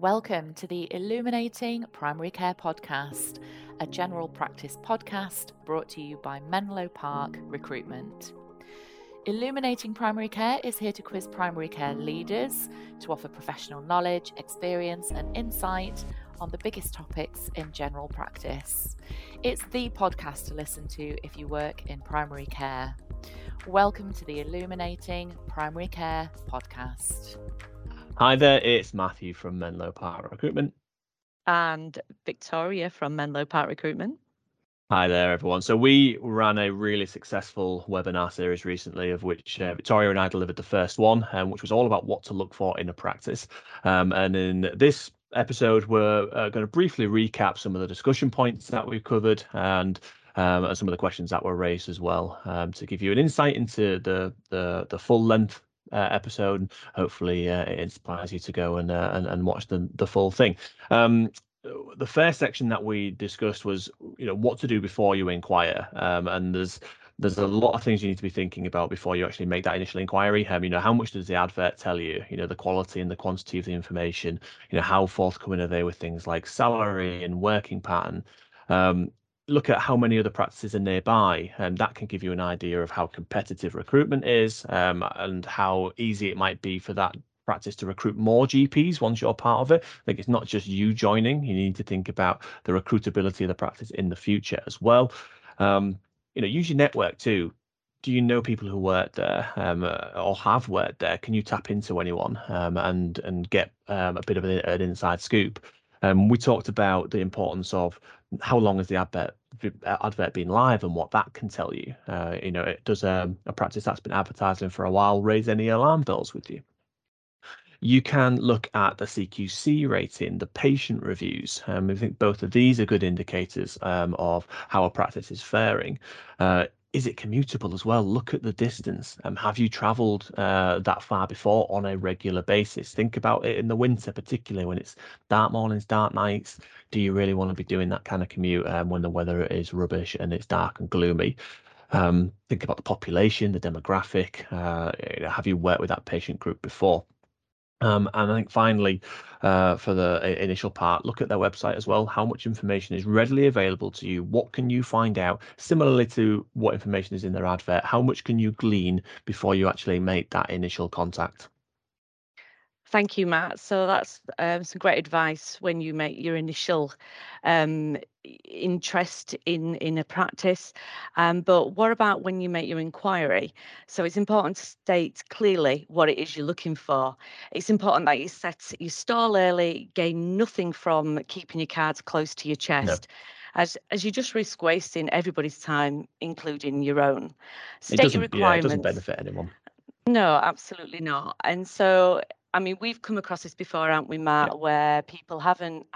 Welcome to the Illuminating Primary Care Podcast, a general practice podcast brought to you by Menlo Park Recruitment. Illuminating Primary Care is here to quiz primary care leaders to offer professional knowledge, experience, and insight on the biggest topics in general practice. It's the podcast to listen to if you work in primary care. Welcome to the Illuminating Primary Care Podcast. Hi there, it's Matthew from Menlo Park Recruitment. And Victoria from Menlo Park Recruitment. Hi there, everyone. So we ran a really successful webinar series recently, of which Victoria and I delivered the first one, which was all about what to look for in a practice. And in this episode, we're going to briefly recap some of the discussion points that we covered and some of the questions that were raised as well, to give you an insight into the full length episode. Hopefully, it inspires you to go and watch the full thing. The first section that we discussed was, what to do before you inquire. And there's a lot of things you need to be thinking about before you actually make that initial inquiry. How much does the advert tell you? The quality and the quantity of the information. How forthcoming are they with things like salary and working pattern? Look at how many other practices are nearby, and that can give you an idea of how competitive recruitment is, and how easy it might be for that practice to recruit more GPs once you're part of it. It's not just you joining. You need to think about the recruitability of the practice in the future as well. Use your network too. Do you know people who work there or have worked there? Can you tap into anyone and get a bit of an inside scoop? We talked about the importance of how long has the advert been live and what that can tell you. Does a practice that's been advertising for a while raise any alarm bells with you? You can look at the CQC rating, the patient reviews. I think both of these are good indicators of how a practice is faring. Is it commutable as well? Look at the distance. Have you travelled that far before on a regular basis? Think about it in the winter, particularly when it's dark mornings, dark nights. Do you really want to be doing that kind of commute when the weather is rubbish and it's dark and gloomy? Think about the population, the demographic. Have you worked with that patient group before? And I think finally, for the initial part, look at their website as well. How much information is readily available to you? What can you find out? Similarly to what information is in their advert, how much can you glean before you actually make that initial contact? Thank you, Matt. So that's some great advice when you make your initial interest in a practice. But what about when you make your inquiry? So it's important to state clearly what it is you're looking for. It's important that you set your stall early, gain nothing from keeping your cards close to your chest. No. As you just risk wasting everybody's time, including your own. State your requirements. It doesn't benefit anyone. No, absolutely not. And so we've come across this before, haven't we, Matt, where people haven't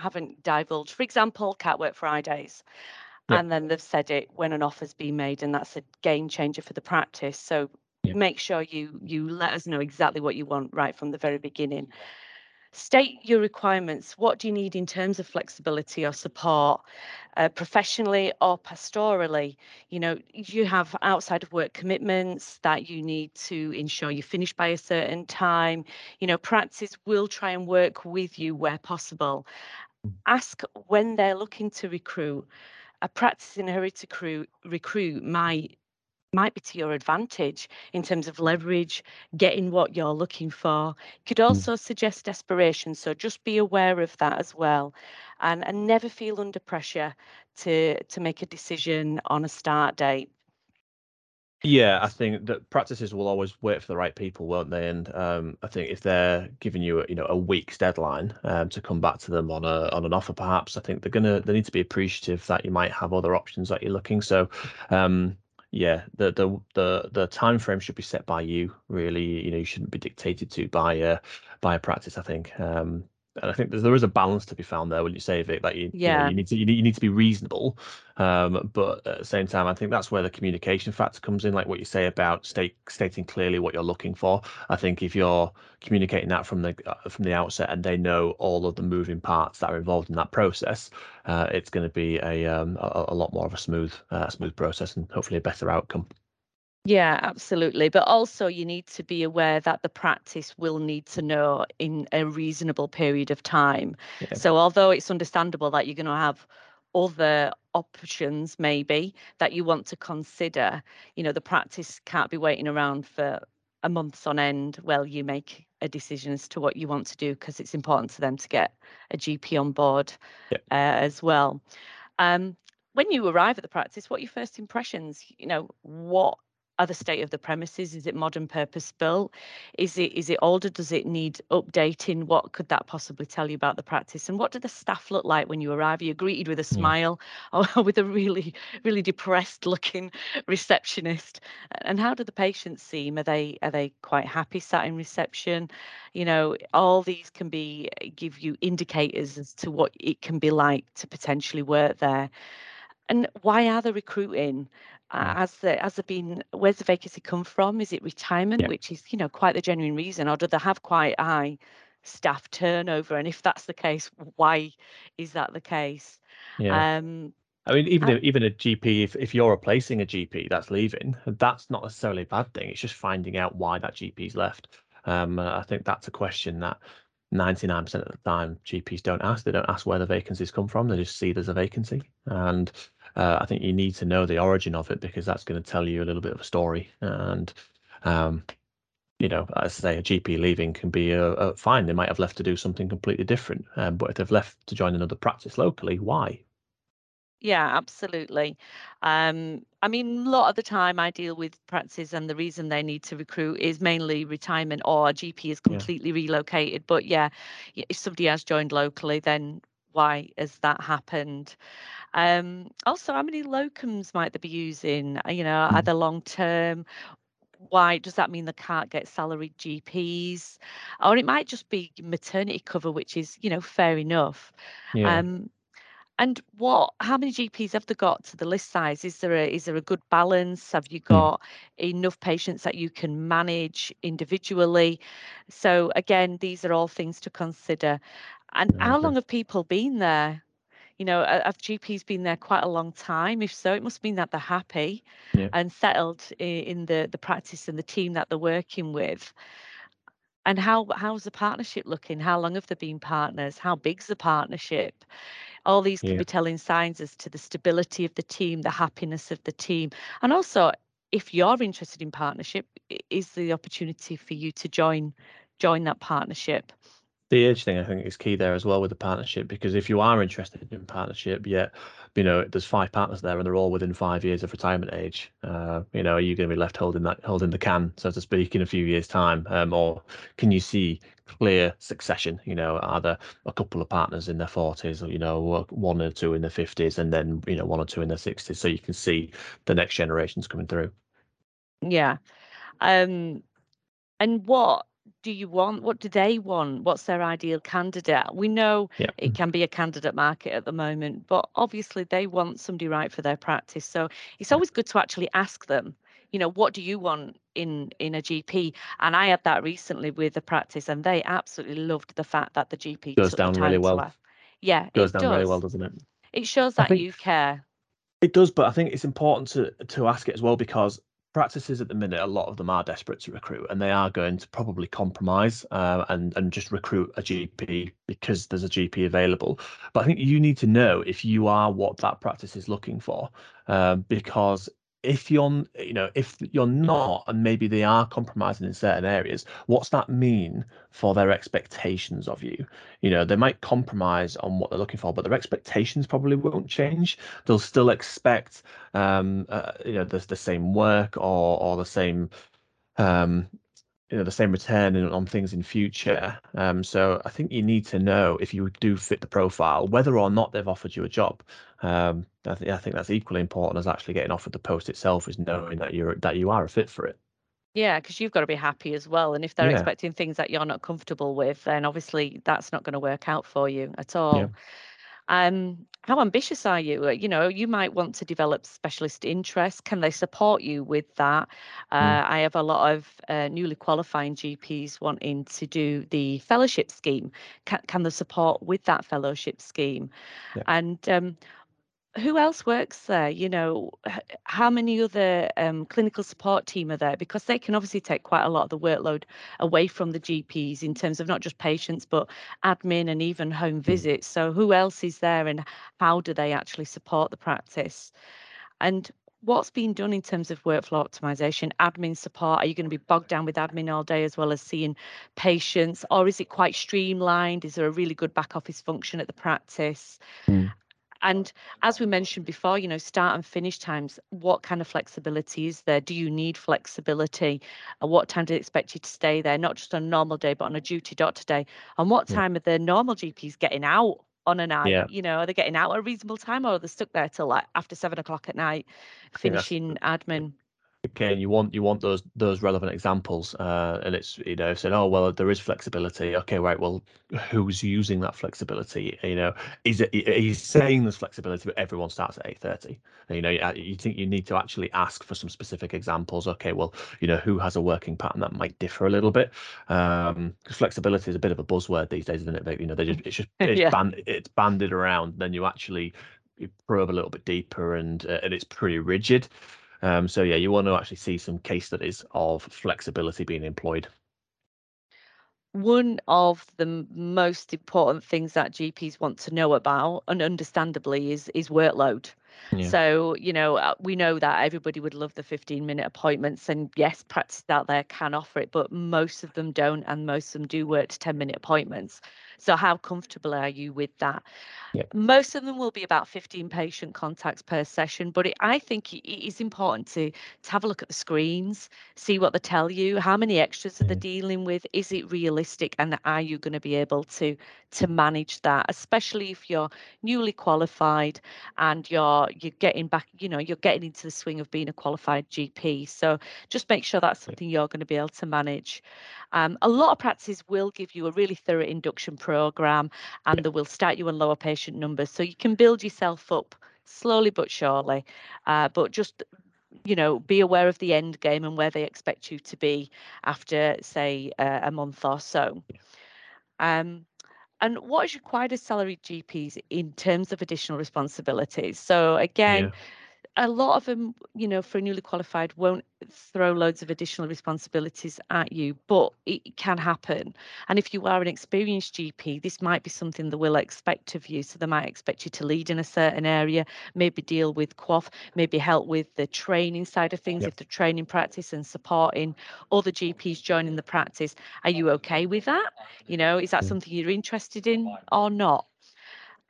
divulged, for example, can't work Fridays. Yeah. And then they've said it when an offer's been made, and that's a game changer for the practice. So make sure you let us know exactly what you want right from the very beginning. State your requirements. What do you need in terms of flexibility or support, professionally or pastorally? You have outside of work commitments that you need to ensure you finish by a certain time. Practice will try and work with you where possible. Ask when they're looking to recruit. A practice in a hurry to recruit might be to your advantage in terms of leverage, getting what you're looking for. Could also suggest desperation, so just be aware of that as well, and never feel under pressure to make a decision on a start date. Yeah, I think that practices will always wait for the right people, won't they? And I think if they're giving you, a week's deadline to come back to them on an offer, perhaps, I think they need to be appreciative that you might have other options that you're looking. So, the time frame should be set by you, really. You shouldn't be dictated to by a practice, I think. And I think there is a balance to be found there, wouldn't you say, Vic? That you need to be reasonable, but at the same time, I think that's where the communication factor comes in, like what you say about stating clearly what you're looking for. I think if you're communicating that from the outset, and they know all of the moving parts that are involved in that process, it's going to be a lot more of a smooth process, and hopefully a better outcome. Yeah, absolutely. But also you need to be aware that the practice will need to know in a reasonable period of time. Yeah. So although it's understandable that you're going to have other options maybe that you want to consider, you know, the practice can't be waiting around for a months on end while you make a decision as to what you want to do, because it's important to them to get a GP on board as well. When you arrive at the practice, what are your first impressions? You know, what are the state of the premises? Is it modern, purpose built? Is it older? Does it need updating? What could that possibly tell you about the practice? And what do the staff look like when you arrive? Are you greeted with a smile or with a really, really depressed looking receptionist? And how do the patients seem? Are they quite happy sat in reception? You know, all these can give you indicators as to what it can be like to potentially work there. And why are they recruiting? Has there been, where's the vacancy come from? Is it retirement, which is, you know, quite the genuine reason, or do they have quite high staff turnover? And if that's the case, why is that the case? Yeah. I mean, even a GP, if you're replacing a GP that's leaving, that's not necessarily a bad thing. It's just finding out why that GP's left. I think that's a question that 99% of the time GPs don't ask. They don't ask where the vacancies come from. They just see there's a vacancy. And I think you need to know the origin of it, because that's going to tell you a little bit of a story. And, you know, as I say, a GP leaving can be fine. They might have left to do something completely different. But if they've left to join another practice locally, why? Yeah, absolutely. I mean, a lot of the time I deal with practices and the reason they need to recruit is mainly retirement, or a GP is completely relocated. But yeah, if somebody has joined locally, then why has that happened? Also, how many locums might they be using? You know, are they long term? Why does that mean they can't get salaried GPs? Or it might just be maternity cover, which is, you know, fair enough. Yeah. And how many GPs have they got to the list size? Is there a good balance? Have you got enough patients that you can manage individually? So again, these are all things to consider. And how long have people been there? You know, have GPs been there quite a long time? If so, it must mean that they're happy and settled in the practice and the team that they're working with. And how's the partnership looking? How long have they been partners? How big's the partnership? All these can be telling signs as to the stability of the team, the happiness of the team. And also, if you're interested in partnership, is the opportunity for you to join that partnership? The age thing, I think, is key there as well with the partnership, because if you are interested in partnership, you know, there's 5 partners there and they're all within 5 years of retirement age. You know, are you going to be left holding the can, so to speak, in a few years' time? Or can you see clear succession? You know, are there a couple of partners in their 40s, or, you know, 1 or 2 in their 50s, and then, you know, 1 or 2 in their 60s, so you can see the next generations coming through. Yeah. And what do you want? What do they want? What's their ideal candidate? We know it can be a candidate market at the moment, but obviously they want somebody right for their practice. So it's always good to actually ask them, you know, what do you want in a GP? And I had that recently with the practice, and they absolutely loved the fact that the GP goes down really well. Yeah, it goes down really well, doesn't it? It shows that you care. It does, but I think it's important to ask it as well, because practices at the minute, a lot of them are desperate to recruit, and they are going to probably compromise and just recruit a GP because there's a GP available. But I think you need to know if you are what that practice is looking for, because if you're not, and maybe they are compromising in certain areas, what's that mean for their expectations of you? You know, they might compromise on what they're looking for, but their expectations probably won't change. They'll still expect, you know, the same work or the same, you know, the same return on things in future. So I think you need to know if you do fit the profile, whether or not they've offered you a job. I think that's equally important as actually getting offered the post itself, is knowing that you are a fit for it. Yeah, because you've got to be happy as well. And if they're expecting things that you're not comfortable with, then obviously that's not going to work out for you at all. Yeah. How ambitious are you? You know, you might want to develop specialist interests. Can they support you with that? I have a lot of newly qualifying GPs wanting to do the fellowship scheme. Can they support with that fellowship scheme? Yeah. And who else works there? You know, how many other clinical support team are there? Because they can obviously take quite a lot of the workload away from the GPs in terms of not just patients, but admin and even home visits. So who else is there and how do they actually support the practice? And what's being done in terms of workflow optimization, admin support? Are you going to be bogged down with admin all day as well as seeing patients? Or is it quite streamlined? Is there a really good back office function at the practice? Mm. And as we mentioned before, you know, start and finish times, what kind of flexibility is there? Do you need flexibility? At what time do they expect you to stay there? Not just on a normal day, but on a duty doctor day. And what time are the normal GPs getting out on a night? You know, are they getting out at a reasonable time, or are they stuck there till like after 7 o'clock at night, finishing admin? Okay, and you want those relevant examples, and it's, you know, said, oh well, there is flexibility. Okay, right. Well, who's using that flexibility? You know, he's saying there's flexibility, but everyone starts at 8:30. You know, you think you need to actually ask for some specific examples. Okay, well, you know, who has a working pattern that might differ a little bit? Because flexibility is a bit of a buzzword these days, isn't it? You know, it's it's banded around. Then you actually probe a little bit deeper, and it's pretty rigid. So, yeah, you want to actually see some case studies of flexibility being employed. One of the most important things that GPs want to know about, and understandably, is workload. Yeah. So, you know, we know that everybody would love the 15-minute appointments, and yes, practices out there can offer it, but most of them don't, and most of them do work to 10-minute appointments. So how comfortable are you with that? Yeah. Most of them will be about 15 patient contacts per session, but I think it is important to have a look at the screens, see what they tell you, how many extras are they dealing with, is it realistic, and are you going to be able to manage that, especially if you're newly qualified and you're getting back, you know, you're getting into the swing of being a qualified GP. So just make sure that's something you're going to be able to manage. A lot of practices will give you a really thorough induction program, and they will start you on lower patient numbers, so you can build yourself up slowly but surely. But just, you know, be aware of the end game and where they expect you to be after, say, a month or so. And what is required of salaried GPs in terms of additional responsibilities? So again, a lot of them, you know, for a newly qualified, won't throw loads of additional responsibilities at you, but it can happen. And if you are an experienced GP, this might be something they will expect of you. So they might expect you to lead in a certain area, maybe deal with QOF, maybe help with the training side of things, if they're training practice and supporting other GPs joining the practice. Are you okay with that? You know, is that something you're interested in or not?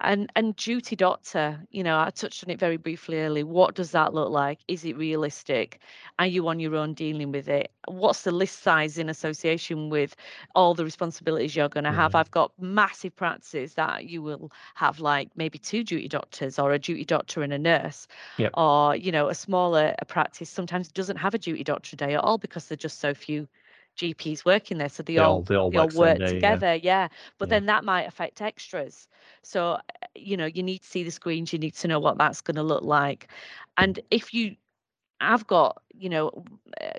And duty doctor, you know, I touched on it very briefly earlier. What does that look like? Is it realistic? Are you on your own dealing with it? What's the list size in association with all the responsibilities you're going to have? I've got massive practices that you will have like maybe 2 duty doctors, or a duty doctor and a nurse, or, you know, a smaller practice sometimes doesn't have a duty doctor day at all because they're just so few GPs working there, so they all work together. But then that might affect extras, so, you know, you need to see the screens, you need to know what that's going to look like. And if you have got, you know,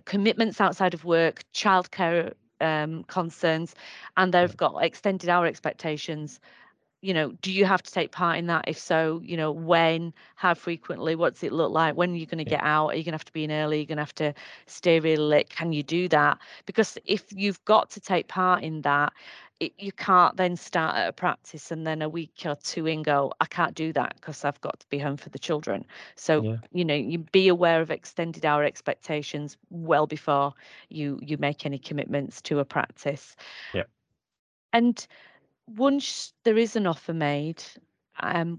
commitments outside of work, childcare concerns, and they've got extended hour expectations, you know, do you have to take part in that? If so, you know, when, how frequently, what's it look like? When are you going to get out? Are you going to have to be in early? Are you going to have to stay really late? Can you do that? Because if you've got to take part in that, you can't then start at a practice and then a week or two in go, I can't do that because I've got to be home for the children. So, you know, you be aware of extended hour expectations well before you make any commitments to a practice. And once there is an offer made,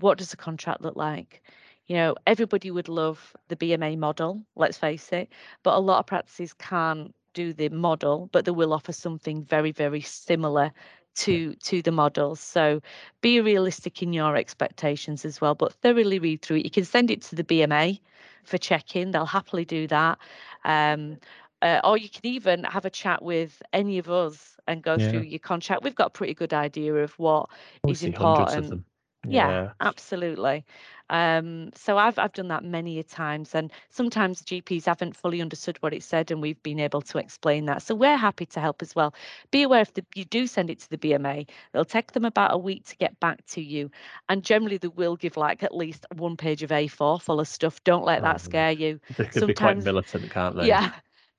what does the contract look like? You know, everybody would love the BMA model, let's face it, but a lot of practices can't do the model, but they will offer something very, very similar to the model. So be realistic in your expectations as well, but thoroughly read through it. You can send it to the BMA for check-in. They'll happily do that. Or you can even have a chat with any of us and go through your contract. We've got a pretty good idea of what is important. Yeah, absolutely. So I've done that many a times, and sometimes GPs haven't fully understood what it said, and we've been able to explain that. So we're happy to help as well. Be aware if you do send it to the BMA, it'll take them about a week to get back to you, and generally they will give like at least one page of A4 full of stuff. Don't let that scare you. They can be quite militant, can't they? Yeah.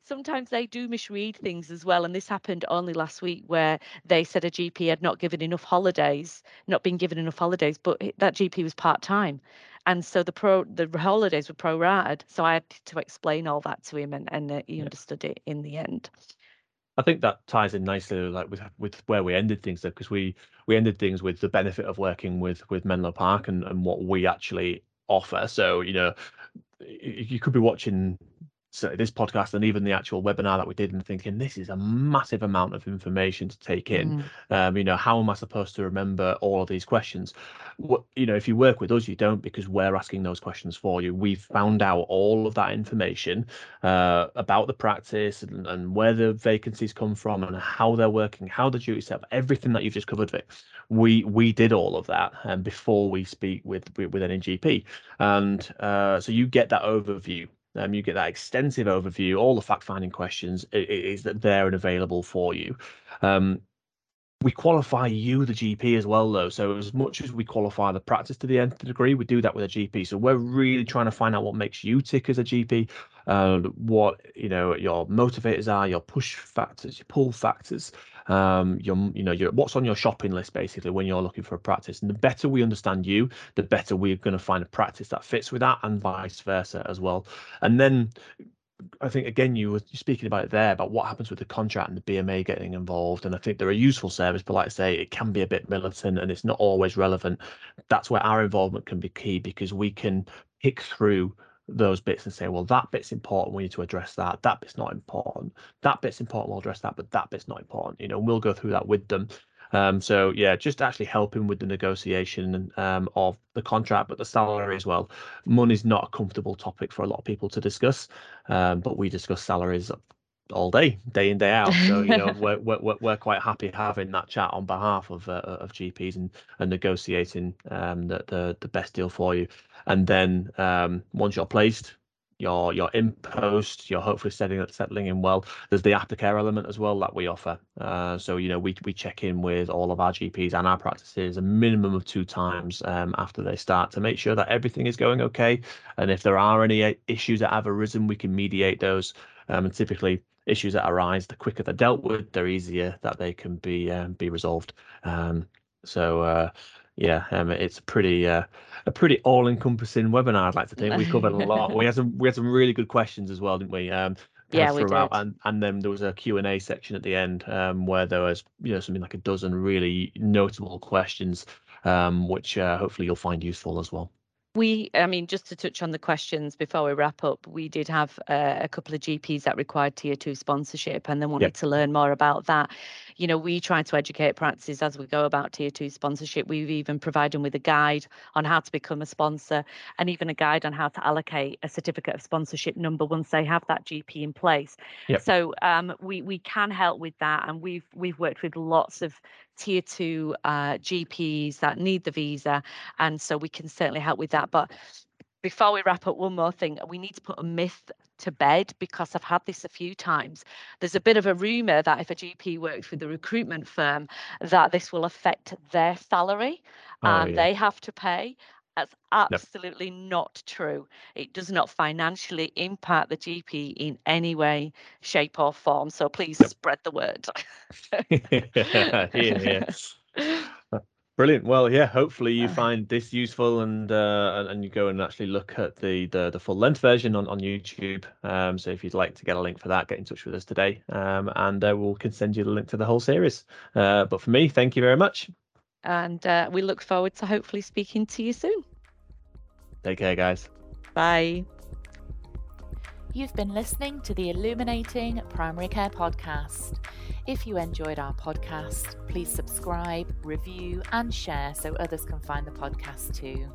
Sometimes they do misread things as well. And this happened only last week where they said a GP had not been given enough holidays, but that GP was part-time. And so the holidays were prorated. So I had to explain all that to him, and he understood it in the end. I think that ties in nicely, like with where we ended things, though, because we ended things with the benefit of working with Menlo Park and what we actually offer. So, you know, you could be watching this podcast and even the actual webinar that we did and thinking, this is a massive amount of information to take in. You know, how am I supposed to remember all of these questions? You know, if you work with us, you don't, because we're asking those questions for you. We've found out all of that information about the practice and where the vacancies come from and how they're working, how the duties have, everything that you've just covered, Vic. We did all of that before we speak with any GP. And so you get that overview. You get that extensive overview, all the fact-finding questions is that there and available for you. We qualify you, the GP, as well, though. So as much as we qualify the practice to the nth degree, we do that with a GP. So we're really trying to find out what makes you tick as a GP, what your motivators are, your push factors, your pull factors, your what's on your shopping list basically when you're looking for a practice. And the better we understand you, the better we're going to find a practice that fits with that, and vice versa as well. And then I think, again, you were speaking about it there, about what happens with the contract and the BMA getting involved. And I think they're a useful service, but like I say, it can be a bit militant and it's not always relevant. That's where our involvement can be key, because we can pick through those bits and say, well, that bit's important, we need to address that. That bit's not important. That bit's important, we'll address that, but that bit's not important. You know, we'll go through that with them. So yeah, just actually helping with the negotiation of the contract, but the salary as well. Money's not a comfortable topic for a lot of people to discuss, but we discuss salaries all day in, day out. So we're quite happy having that chat on behalf of GPs and negotiating the best deal for you. And then once you're placed, You're in post, you're hopefully settling in well. There's the aftercare element as well that we offer. So, you know, we check in with all of our GPs and our practices a minimum of 2 times after they start to make sure that everything is going okay. And if there are any issues that have arisen, we can mediate those. And typically issues that arise, the quicker they're dealt with, the easier that they can be resolved. It's a pretty all-encompassing webinar, I'd like to think. We covered a lot. We had some really good questions as well, didn't we? We did. And then there was a Q&A section at the end where there was something like a dozen really notable questions, which hopefully you'll find useful as well. Just to touch on the questions before we wrap up, we did have a couple of GPs that required Tier 2 sponsorship and then wanted to learn more about that. You know, we try to educate practices as we go about Tier 2 sponsorship. We've even provided them with a guide on how to become a sponsor and even a guide on how to allocate a certificate of sponsorship number once they have that GP in place. Yep. So we can help with that. And we've worked with lots of Tier 2 GPs that need the visa, and so we can certainly help with that. But before we wrap up, one more thing, we need to put a myth to bed, because I've had this a few times. There's a bit of a rumor that if a GP works with a recruitment firm, that this will affect their salary and they have to pay. That's absolutely not true. It does not financially impact the GP in any way, shape or form. So please spread the word. Yeah. Brilliant. Well, yeah, hopefully you find this useful and you go and actually look at the full length version on YouTube. So if you'd like to get a link for that, get in touch with us today and we can send you the link to the whole series. But for me, thank you very much. And we look forward to hopefully speaking to you soon. Take care, guys. Bye. You've been listening to the Illuminating Primary Care Podcast. If you enjoyed our podcast, please subscribe, review, and share so others can find the podcast too.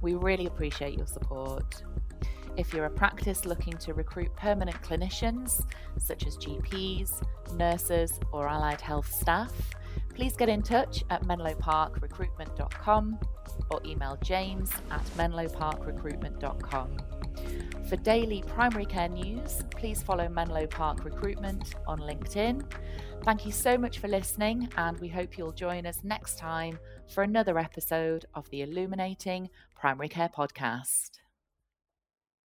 We really appreciate your support. If you're a practice looking to recruit permanent clinicians, such as GPs, nurses, or allied health staff, please get in touch at menloparkrecruitment.com or email james@menloparkrecruitment.com. For daily primary care news, please follow Menlo Park Recruitment on LinkedIn. Thank you so much for listening, and we hope you'll join us next time for another episode of the Illuminating Primary Care Podcast.